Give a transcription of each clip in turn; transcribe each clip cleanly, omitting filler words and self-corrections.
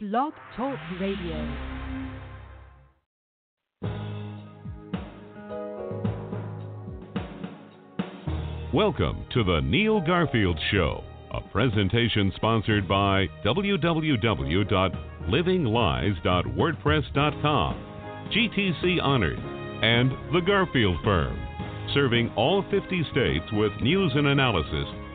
Blog Talk Radio. Welcome to The Neil Garfield Show, a presentation sponsored by www.livinglies.wordpress.com, GTC Honors, and The Garfield Firm, serving all 50 states with news and analysis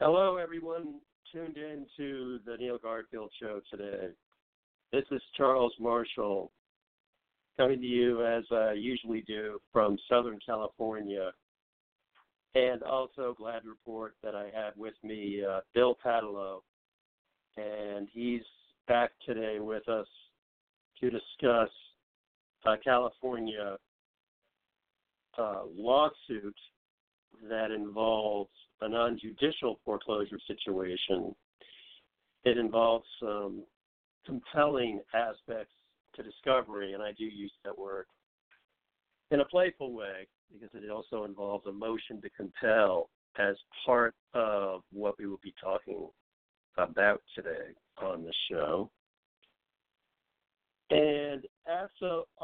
Hello, everyone. Tuned in to the Neil Garfield Show today. This is Charles Marshall coming to you as I usually do from Southern California, and also glad to report that I have with me Bill Padillo, and he's back today with us to discuss a California lawsuit that involves a non-judicial foreclosure situation. It involves some compelling aspects to discovery, and I do use that word in a playful way because it also involves a motion to compel as part of what we will be talking about today on the show. And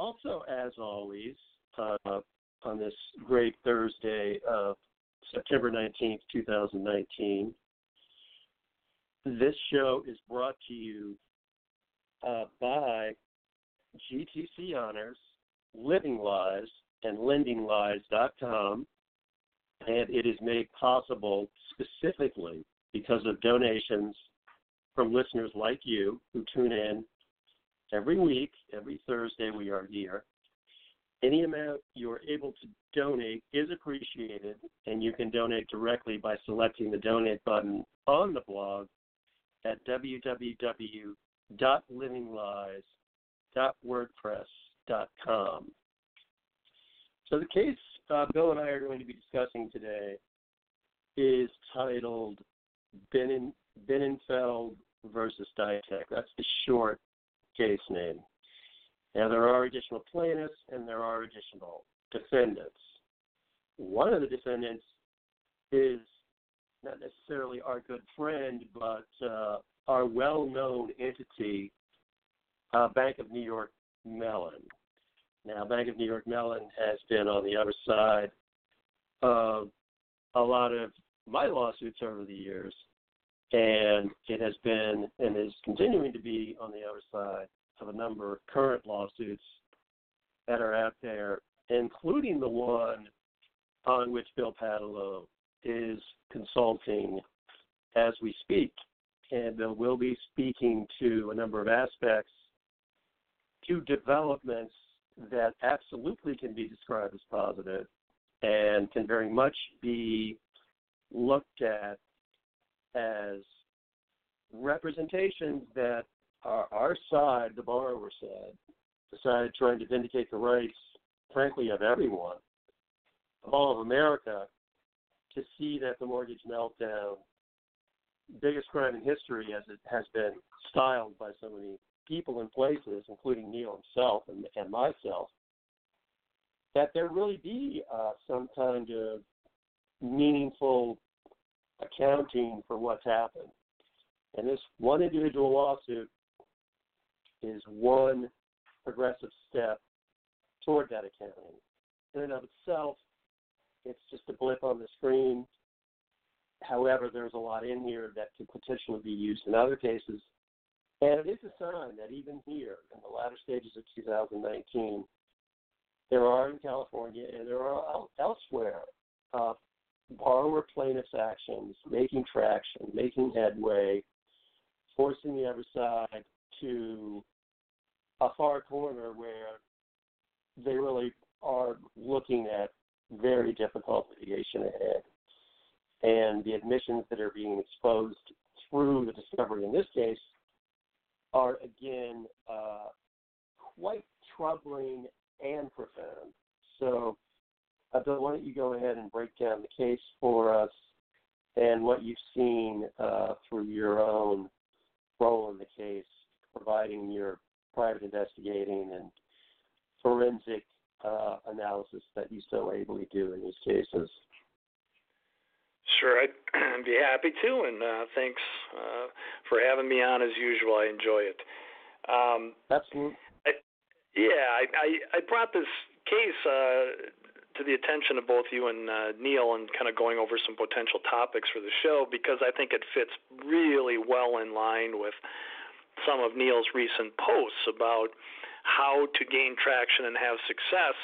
also, as always, on this great Thursday of September 19th, 2019. This show is brought to you by GTC Honors, Living Lies, and LendingLies.com, and it is made possible specifically because of donations from listeners like you who tune in every week, every Thursday we are here. Any amount you're able to donate is appreciated, and you can donate directly by selecting the donate button on the blog at www.livinglies.wordpress.com. So the case Bill and I are going to be discussing today is titled Bienfeld versus Ditech. That's the short case name. Now, there are additional plaintiffs and there are additional defendants. One of the defendants is not necessarily our good friend, but our well-known entity, Bank of New York Mellon. Now, Bank of New York Mellon has been on the other side of a lot of my lawsuits over the years, and it has been and is continuing to be on the other side of a number of current lawsuits that are out there, including the one on which Bill Padillo is consulting as we speak. And Bill will be speaking to a number of aspects, to developments that absolutely can be described as positive and can very much be looked at as representations that our side, the borrower side, the side trying to vindicate the rights, frankly, of everyone, of all of America, to see that the mortgage meltdown, biggest crime in history as it has been styled by so many people and places, including Neil himself and myself, that there really be some kind of meaningful accounting for what's happened. And this one individual lawsuit is one progressive step toward that accounting. In and of itself, it's just a blip on the screen. However, there's a lot in here that could potentially be used in other cases. And it is a sign that even here, in the latter stages of 2019, there are in California and there are elsewhere borrower plaintiffs' actions making traction, making headway, forcing the other side to a far corner where they really are looking at very difficult litigation ahead. And the admissions that are being exposed through the discovery in this case are, again, quite troubling and profound. So, Bill, why don't you go ahead and break down the case for us and what you've seen through your own role in the case, providing your private investigating and forensic analysis that you so ably do in these cases. Sure, I'd be happy to, and thanks for having me on as usual. I enjoy it. Absolutely. I brought this case to the attention of both you and Neil, and kind of going over some potential topics for the show, because I think it fits really well in line with some of Neil's recent posts about how to gain traction and have success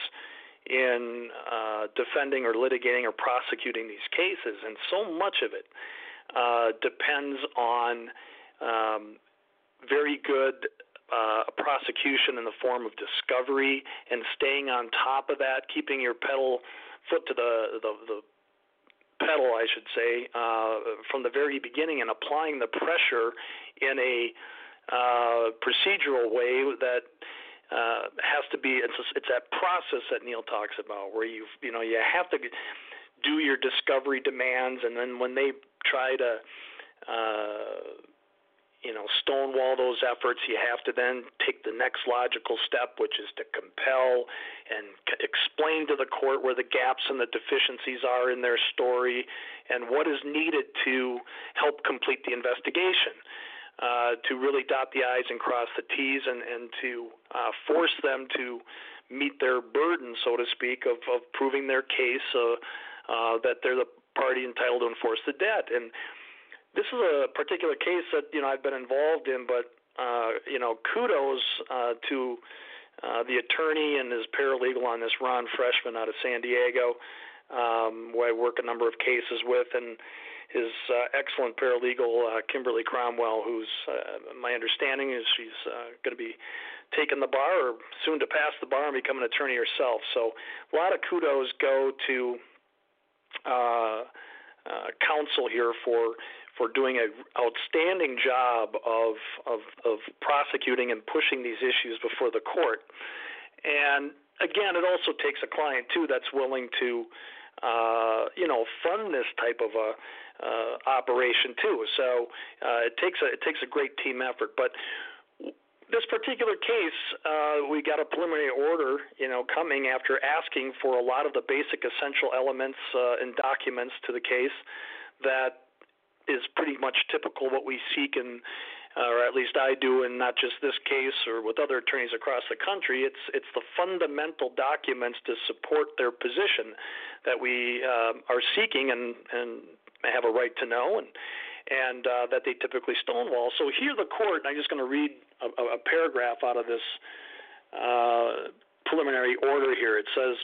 in defending or litigating or prosecuting these cases. And so much of it depends on very good prosecution in the form of discovery and staying on top of that, keeping your foot to the pedal, I should say, from the very beginning, and applying the pressure in a procedural way that has to be. It's that process that Neil talks about, where you have to do your discovery demands, and then when they try to stonewall those efforts, you have to then take the next logical step, which is to compel and explain to the court where the gaps and the deficiencies are in their story, and what is needed to help complete the investigation. To really dot the I's and cross the T's, and to force them to meet their burden, so to speak, of proving their case that they're the party entitled to enforce the debt. And this is a particular case that, I've been involved in, but, kudos to the attorney and his paralegal on this, Ron Freshman out of San Diego, who I work a number of cases with, and his excellent paralegal, Kimberly Cromwell, who's, my understanding is she's going to be taking the bar, or soon to pass the bar, and become an attorney herself. So a lot of kudos go to counsel here for doing an outstanding job of prosecuting and pushing these issues before the court. And, again, it also takes a client, too, that's willing to fund this type of a operation too. So it takes a great team effort. But this particular case, we got a preliminary order, coming after asking for a lot of the basic essential elements and documents to the case that is pretty much typical what we seek in, or at least I do, in not just this case or with other attorneys across the country. It's the fundamental documents to support their position that we are seeking and have a right to know, and that they typically stonewall. So here the court, and I'm just going to read a paragraph out of this preliminary order here. It says,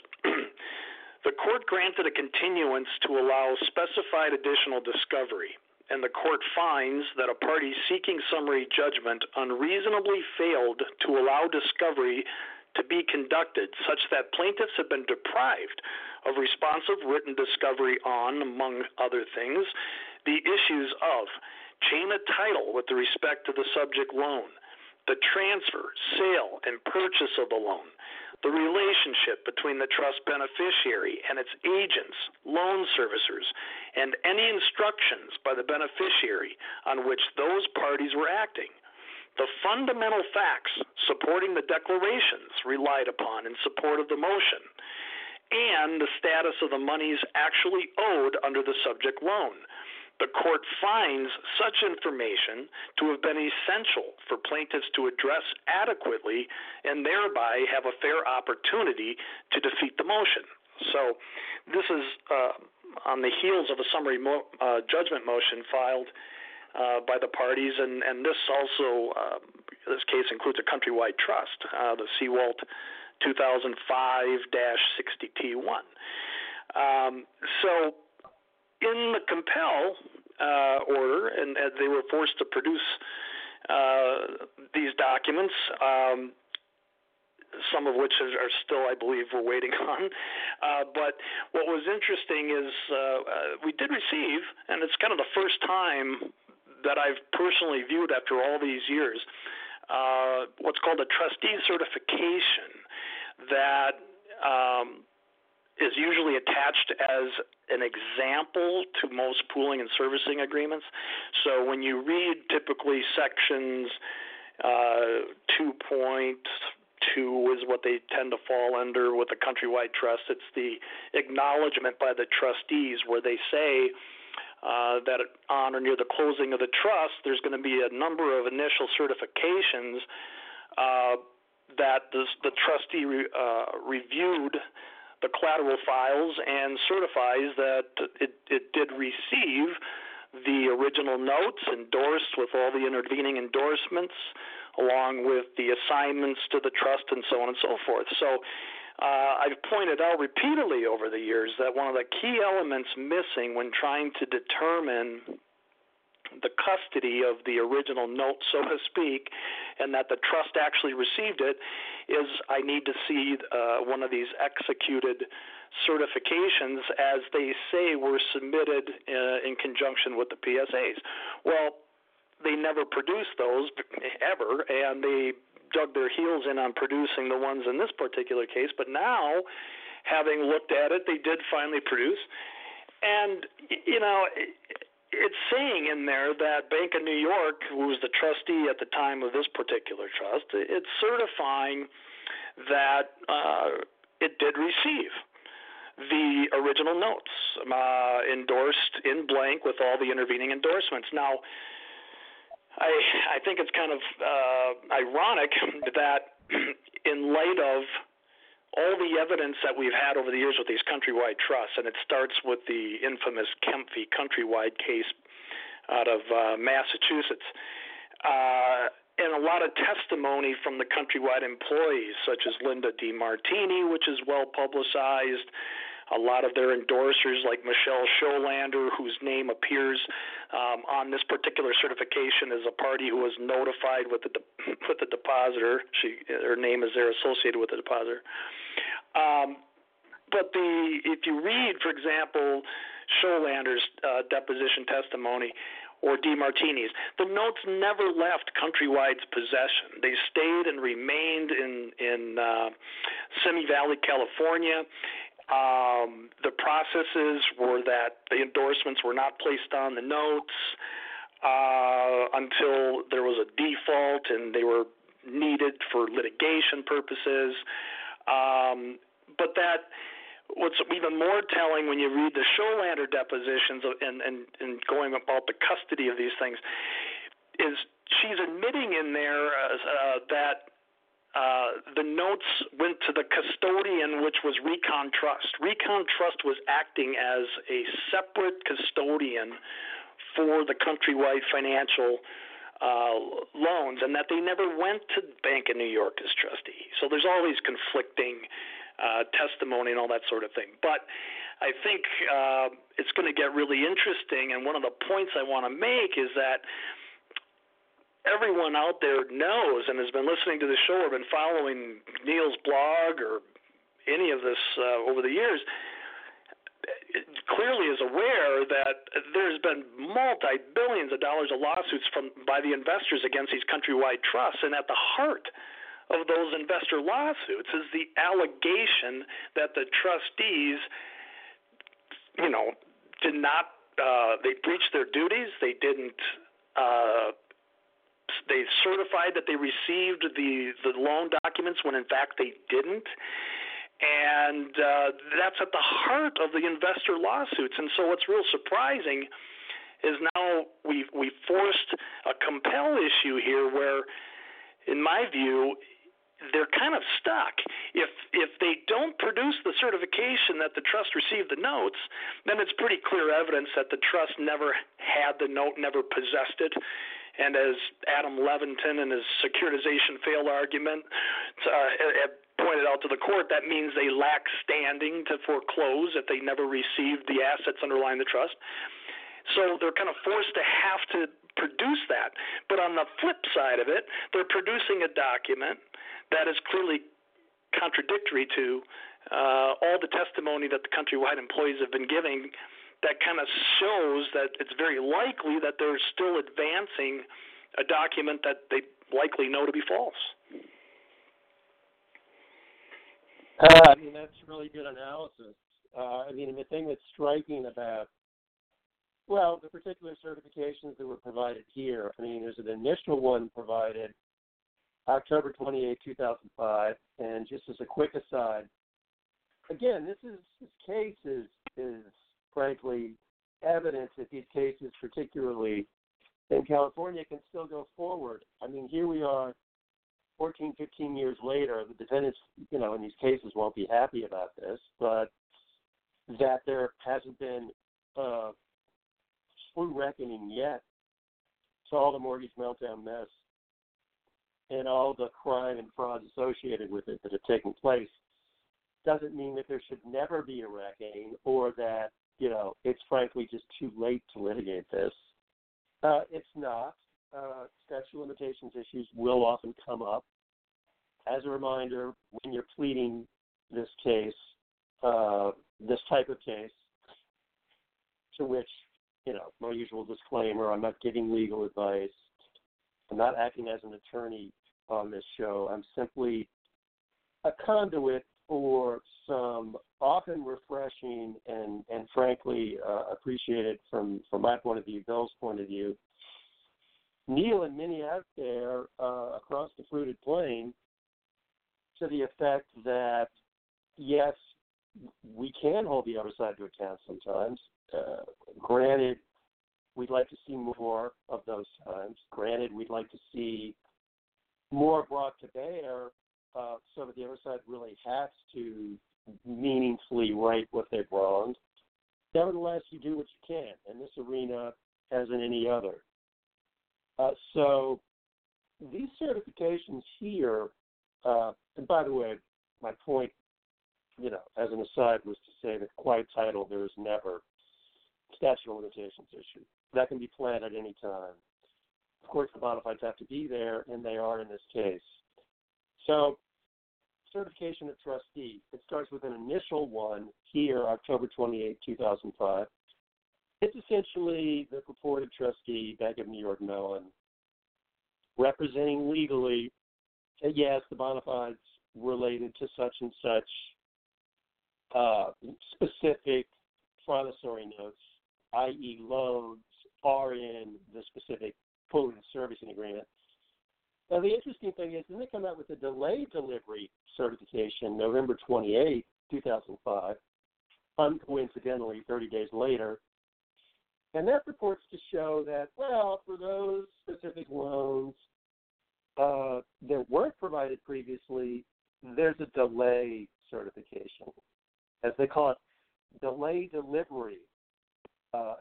the court granted a continuance to allow specified additional discovery, and the court finds that a party seeking summary judgment unreasonably failed to allow discovery to be conducted, such that plaintiffs have been deprived of responsive written discovery on, among other things, the issues of chain of title with respect to the subject loan, the transfer, sale, and purchase of the loan, the relationship between the trust beneficiary and its agents, loan servicers, and any instructions by the beneficiary on which those parties were acting, the fundamental facts supporting the declarations relied upon in support of the motion, and the status of the monies actually owed under the subject loan. The court finds such information to have been essential for plaintiffs to address adequately and thereby have a fair opportunity to defeat the motion. So this is on the heels of a summary judgment motion filed by the parties, and this also, this case includes a Countrywide trust, the Seawalt 2005-60T1. So in the compel order, and they were forced to produce these documents, some of which are still, I believe, we're waiting on. But what was interesting is we did receive, and it's kind of the first time that I've personally viewed after all these years, what's called a trustee certification that is usually attached as an example to most pooling and servicing agreements. So when you read typically sections 2.2 is what they tend to fall under with the Countrywide Trust. It's the acknowledgement by the trustees where they say that on or near the closing of the trust, there's going to be a number of initial certifications that the trustee reviewed the collateral files and certifies that it did receive the original notes endorsed with all the intervening endorsements, along with the assignments to the trust and so on and so forth. So I've pointed out repeatedly over the years that one of the key elements missing when trying to determine the custody of the original note, so to speak, and that the trust actually received it, is I need to see one of these executed certifications, as they say were submitted in conjunction with the PSAs. Well, they never produced those ever, and they dug their heels in on producing the ones in this particular case. But now, having looked at it, they did finally produce. And, you know, it's saying in there that Bank of New York, who was the trustee at the time of this particular trust, it's certifying that it did receive the original notes endorsed in blank with all the intervening endorsements. Now, I think it's kind of ironic that in light of all the evidence that we've had over the years with these Countrywide trusts, and it starts with the infamous Kempfi Countrywide case out of Massachusetts, and a lot of testimony from the Countrywide employees, such as Linda DeMartini, which is well publicized, a lot of their endorsers like Michele Sjolander, whose name appears on this particular certification as a party who was notified with the depositor. Her name is there associated with the depositor. But if you read, for example, Scholander's deposition testimony or DeMartini's, the notes never left Countrywide's possession. They stayed and remained in Simi Valley, California. The processes were that the endorsements were not placed on the notes until there was a default and they were needed for litigation purposes. But that what's even more telling when you read the Sjolander depositions and going about the custody of these things is she's admitting in there that the notes went to the custodian, which was Recon Trust. Recon Trust was acting as a separate custodian for the Countrywide Financial loans, and that they never went to Bank of New York as trustee. So there's always conflicting testimony and all that sort of thing. But I think it's going to get really interesting, and one of the points I want to make is that everyone out there knows and has been listening to the show or been following Neil's blog or any of this over the years, it clearly is aware that there's been multi-billions of dollars of lawsuits by the investors against these Countrywide trusts. And at the heart of those investor lawsuits is the allegation that the trustees, you know, did not they breached their duties. They didn't they certified that they received the loan documents when, in fact, they didn't. And that's at the heart of the investor lawsuits. And so what's real surprising is now we forced a compel issue here where, in my view, they're kind of stuck. If they don't produce the certification that the trust received the notes, then it's pretty clear evidence that the trust never had the note, never possessed it. And as Adam Leventon and his securitization fail argument have pointed out to the court, that means they lack standing to foreclose if they never received the assets underlying the trust. So they're kind of forced to have to produce that. But on the flip side of it, they're producing a document that is clearly contradictory to all the testimony that the Countrywide employees have been giving. That kind of shows that it's very likely that they're still advancing a document that they likely know to be false. I mean, that's really good analysis. I mean, the thing that's striking about, well, the particular certifications that were provided here, I mean, there's an initial one provided October 28, 2005, and just as a quick aside, again, this case is frankly, evidence that these cases, particularly in California, can still go forward. I mean, here we are 14, 15 years later. The defendants, you know, in these cases won't be happy about this, but that there hasn't been a true reckoning yet to all the mortgage meltdown mess and all the crime and fraud associated with it that have taken place doesn't mean that there should never be a reckoning or that, you know, it's frankly just too late to litigate this. It's not. Statute of limitations issues will often come up. As a reminder, when you're pleading this case, this type of case, to which, you know, my usual disclaimer, I'm not giving legal advice. I'm not acting as an attorney on this show. I'm simply a conduit for some often refreshing and frankly appreciated from my point of view, Bill's point of view. Neil and many out there across the fruited plain to the effect that, yes, we can hold the other side to account sometimes. Granted, we'd like to see more of those times. Granted, we'd like to see more brought to bear so that the other side really has to meaningfully right what they've wronged. Nevertheless, you do what you can in this arena as in any other. So these certifications here, and by the way, my point, you know, as an aside was to say that quite title, there is never statute of limitations issue. That can be planned at any time. Of course, the modifieds have to be there, and they are in this case. So certification of trustee, it starts with an initial one here, October 28, 2005. It's essentially the purported trustee, Bank of New York Mellon, representing legally, yes, the bona fides related to such and such specific promissory notes, i.e. loans, are in the specific pooling and servicing agreement. Now, the interesting thing is, then they come out with a delayed delivery certification, November 28, 2005, uncoincidentally, 30 days later. And that purports to show that, well, for those specific loans that weren't provided previously, there's a delay certification, as they call it, delay delivery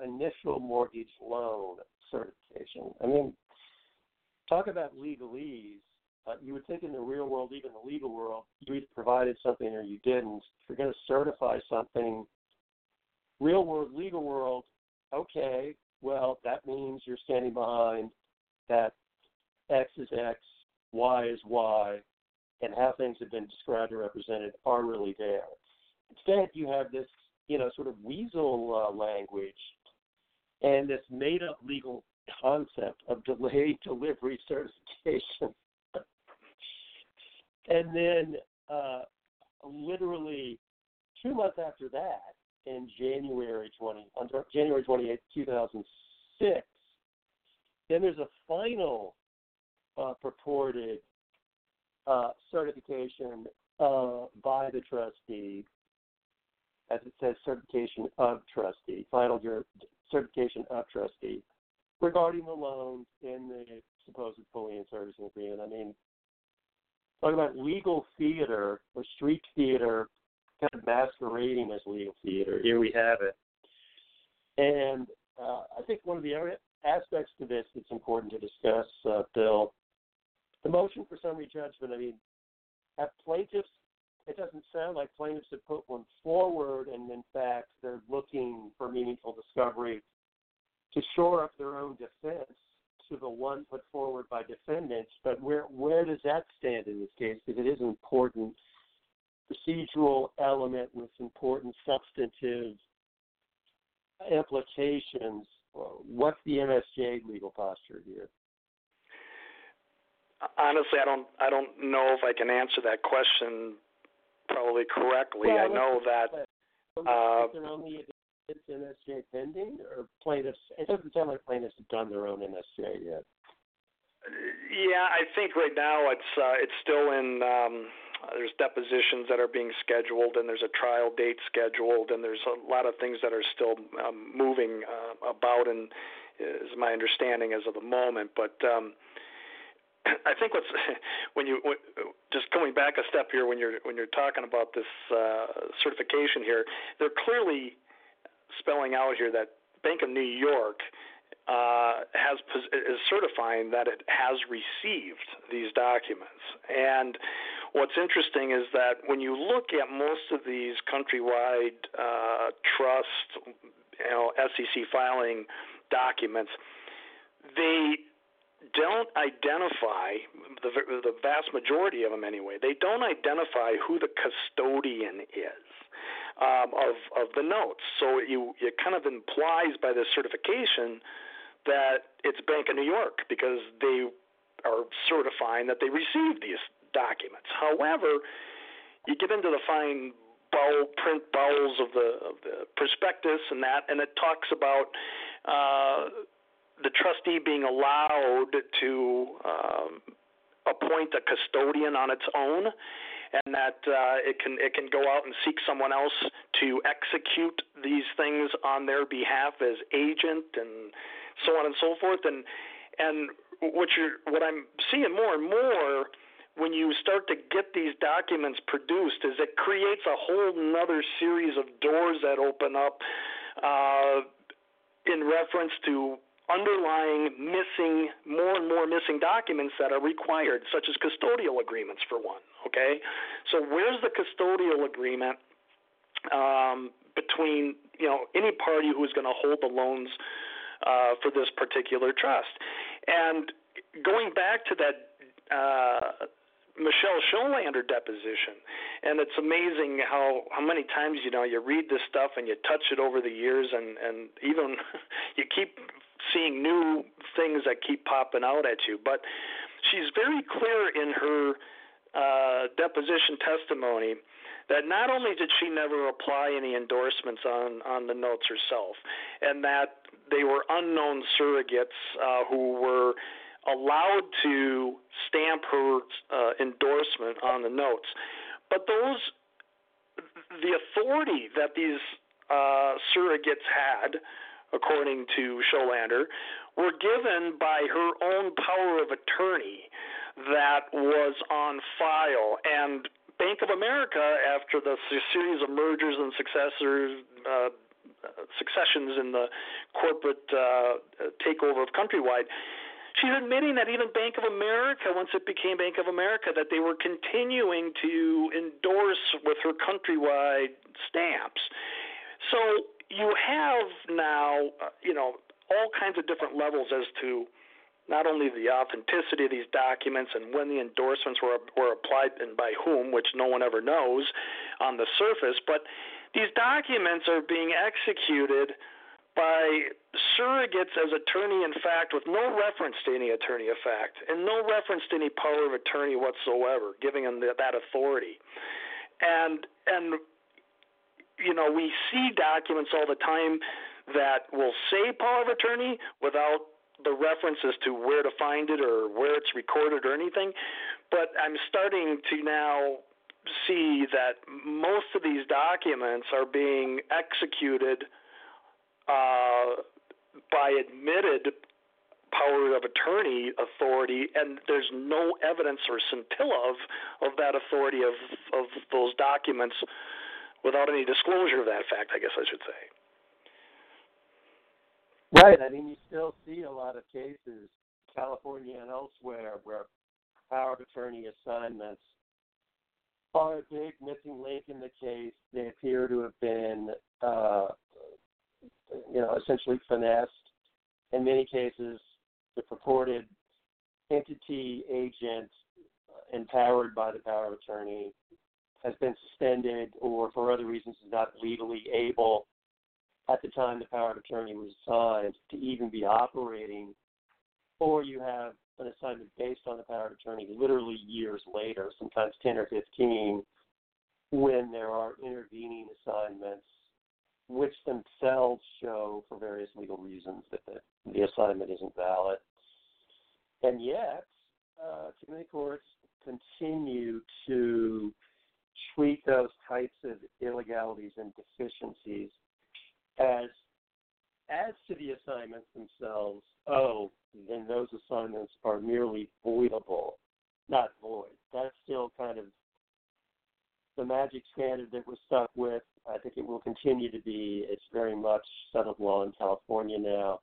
initial mortgage loan certification. I mean, talk about legalese. You would think in the real world, even the legal world, you either provided something or you didn't. If you're going to certify something, real world, legal world, okay, well, that means you're standing behind that X is X, Y is Y, and how things have been described or represented are really there. Instead, you have this, you know, sort of weasel language and this made-up legal concept of delayed delivery certification. And then literally 2 months after that, in January 28, 2006, then there's a final purported certification by the trustee, as it says, certification of trustee, final certification of trustee, regarding the loans in the supposed pooling and servicing agreement. I mean, talking about legal theater or street theater kind of masquerading as legal theater. Here we have it. And I think one of the other aspects to this that's important to discuss, Bill, the motion for summary judgment, I mean, have plaintiffs, it doesn't sound like plaintiffs have put one forward, and in fact, they're looking for meaningful discovery to shore up their own defense to the one put forward by defendants. But where does that stand in this case? Because it is important substantive implications, what's the MSJ legal posture here? Honestly, I don't know if I can answer that question probably correctly. Well, I know that. Is there only MSJ pending, or plaintiffs? It doesn't sound like plaintiffs have done their own MSJ yet. Yeah, I think right now it's still in. There's depositions that are being scheduled, and there's a trial date scheduled, and there's a lot of things that are still moving about, and is my understanding as of the moment. But I think just coming back a step here, when you're talking about this certification here, they're clearly spelling out here that Bank of New York is certifying that it has received these documents. And what's interesting is that when you look at most of these Countrywide trust, SEC filing documents, they don't identify, the vast majority of them anyway, they don't identify who the custodian is of the notes. So it kind of implies by this certification that it's Bank of New York because they are certifying that they received these documents. However, you get into the fine print bowels of the prospectus and that, and it talks about the trustee being allowed to appoint a custodian on its own, and that it can go out and seek someone else to execute these things on their behalf as agent, and so on and so forth. And what I'm seeing more and more when you start to get these documents produced is it creates a whole nother series of doors that open up in reference to underlying more and more missing documents that are required, such as custodial agreements for one. Okay, so where's the custodial agreement between any party who's going to hold the loans for this particular trust? And going back to that Michele Sjolander deposition, and it's amazing how many times you read this stuff and you touch it over the years, and even you keep seeing new things that keep popping out at you. But she's very clear in her deposition testimony that not only did she never apply any endorsements on the notes herself, and that they were unknown surrogates who were allowed to stamp her endorsement on the notes. But the authority that these surrogates had, according to Sjolander, were given by her own power of attorney that was on file. And Bank of America, after the series of mergers and successions in the corporate takeover of Countrywide, she's admitting that even Bank of America, once it became Bank of America, that they were continuing to endorse with her Countrywide stamps. So you have now, all kinds of different levels as to not only the authenticity of these documents and when the endorsements were applied and by whom, which no one ever knows on the surface, but these documents are being executed by surrogates as attorney in fact with no reference to any attorney of fact and no reference to any power of attorney whatsoever, giving them that authority. And we see documents all the time that will say power of attorney without the references to where to find it or where it's recorded or anything. But I'm starting to now see that most of these documents are being executed by admitted power of attorney authority, and there's no evidence or scintilla of that authority of those documents without any disclosure of that fact, I guess I should say. Right. I mean, you still see a lot of cases, California and elsewhere, where power of attorney assignments are a big missing link in the case. They appear to have been essentially finessed. In many cases, the purported entity agent empowered by the power of attorney has been suspended or for other reasons is not legally able at the time the power of attorney was signed to even be operating, or you have an assignment based on the power of attorney literally years later, sometimes 10 or 15, when there are intervening assignments which themselves show for various legal reasons that the assignment isn't valid. And yet, too many courts continue to treat those types of illegalities and deficiencies as to the assignments themselves. Oh, then those assignments are merely voidable, not void. That's still kind of the magic standard that we're stuck with. I think it will continue to be. It's very much settled law in California now,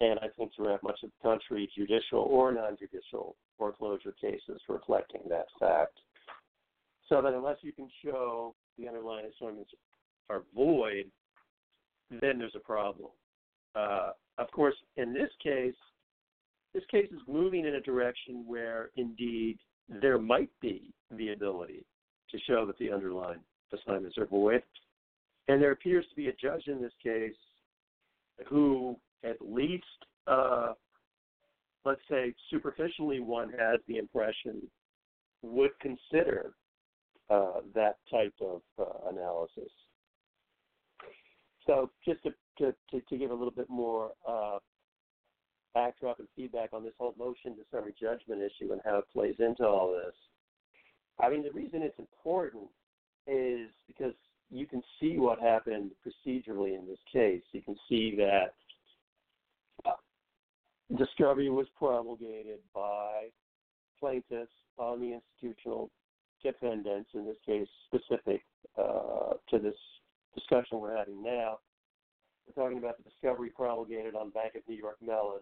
and I think throughout much of the country, judicial or non-judicial foreclosure cases reflecting that fact. So that unless you can show the underlying assignments are void, then there's a problem. Of course, in this case is moving in a direction where, indeed, there might be the ability to show that the underlying assignments are void. And there appears to be a judge in this case who, at least, let's say, superficially one has the impression would consider that type of analysis. So just to give a little bit more backdrop and feedback on this whole motion to summary judgment issue and how it plays into all this, I mean, the reason it's important is because you can see what happened procedurally in this case. You can see that discovery was promulgated by plaintiffs on the institutional defendants, in this case specific to this discussion we're having now. We're talking about the discovery promulgated on Bank of New York Mellon.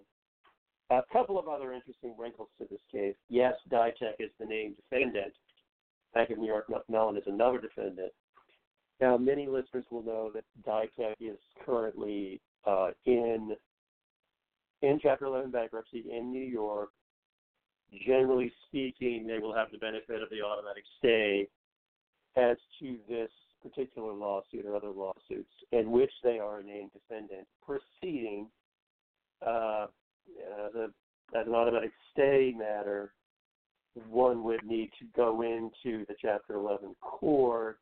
A couple of other interesting wrinkles to this case. Yes, Ditech is the named defendant. Bank of New York Mellon is another defendant. Now, many listeners will know that Ditech is currently in Chapter 11 bankruptcy in New York. Generally speaking, they will have the benefit of the automatic stay as to this particular lawsuit or other lawsuits in which they are a named defendant proceeding as an automatic stay matter. One would need to go into the Chapter 11 court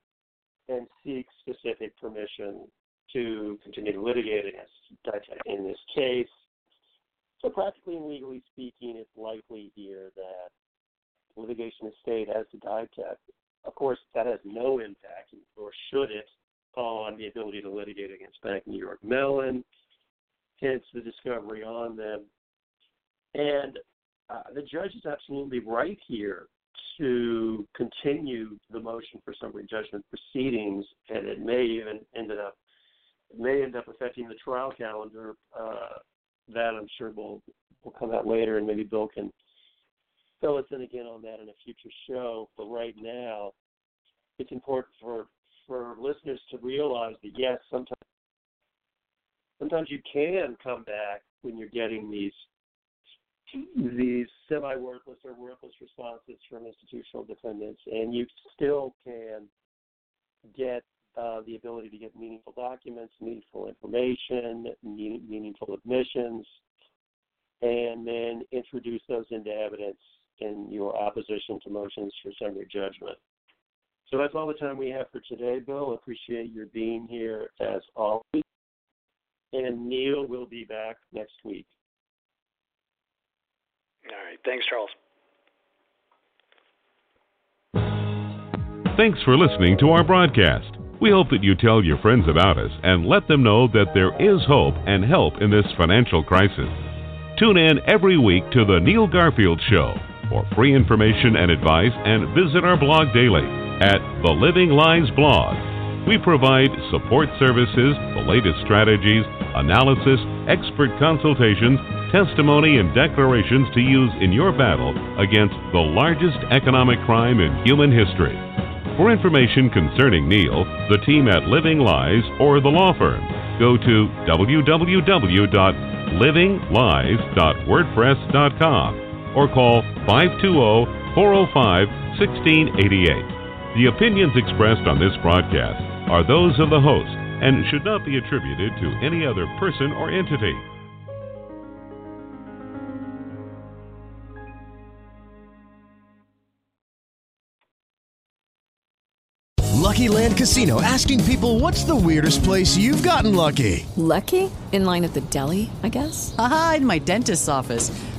and seek specific permission to continue to litigate against Ditech in this case. So practically and legally speaking, it's likely here that litigation is stayed as to Ditech. Of course, that has no impact, or should it, on the ability to litigate against Bank of New York Mellon, hence the discovery on them. And the judge is absolutely right here to continue the motion for summary judgment proceedings, and it may even end up affecting the trial calendar. That I'm sure will come out later, and maybe Bill can fill us in again on that in a future show. But right now, it's important for listeners to realize that, yes, sometimes you can come back when you're getting these semi-worthless or worthless responses from institutional defendants, and you still can get the ability to get meaningful documents, meaningful information, meaningful admissions, and then introduce those into evidence in your opposition to motions for summary judgment. So that's all the time we have for today, Bill. Appreciate your being here as always. And Neil will be back next week. All right. Thanks, Charles. Thanks for listening to our broadcast. We hope that you tell your friends about us and let them know that there is hope and help in this financial crisis. Tune in every week to The Neil Garfield Show for free information and advice, and visit our blog daily at The Living Lies blog. We provide support services, the latest strategies, analysis, expert consultations, testimony, and declarations to use in your battle against the largest economic crime in human history. For information concerning Neil, the team at Living Lies, or the law firm, go to www.livinglies.wordpress.com or call 520-405-1688. The opinions expressed on this broadcast are those of the host and should not be attributed to any other person or entity. Lucky Land Casino, asking people, what's the weirdest place you've gotten lucky? Lucky? In line at the deli, I guess? Aha, in my dentist's office.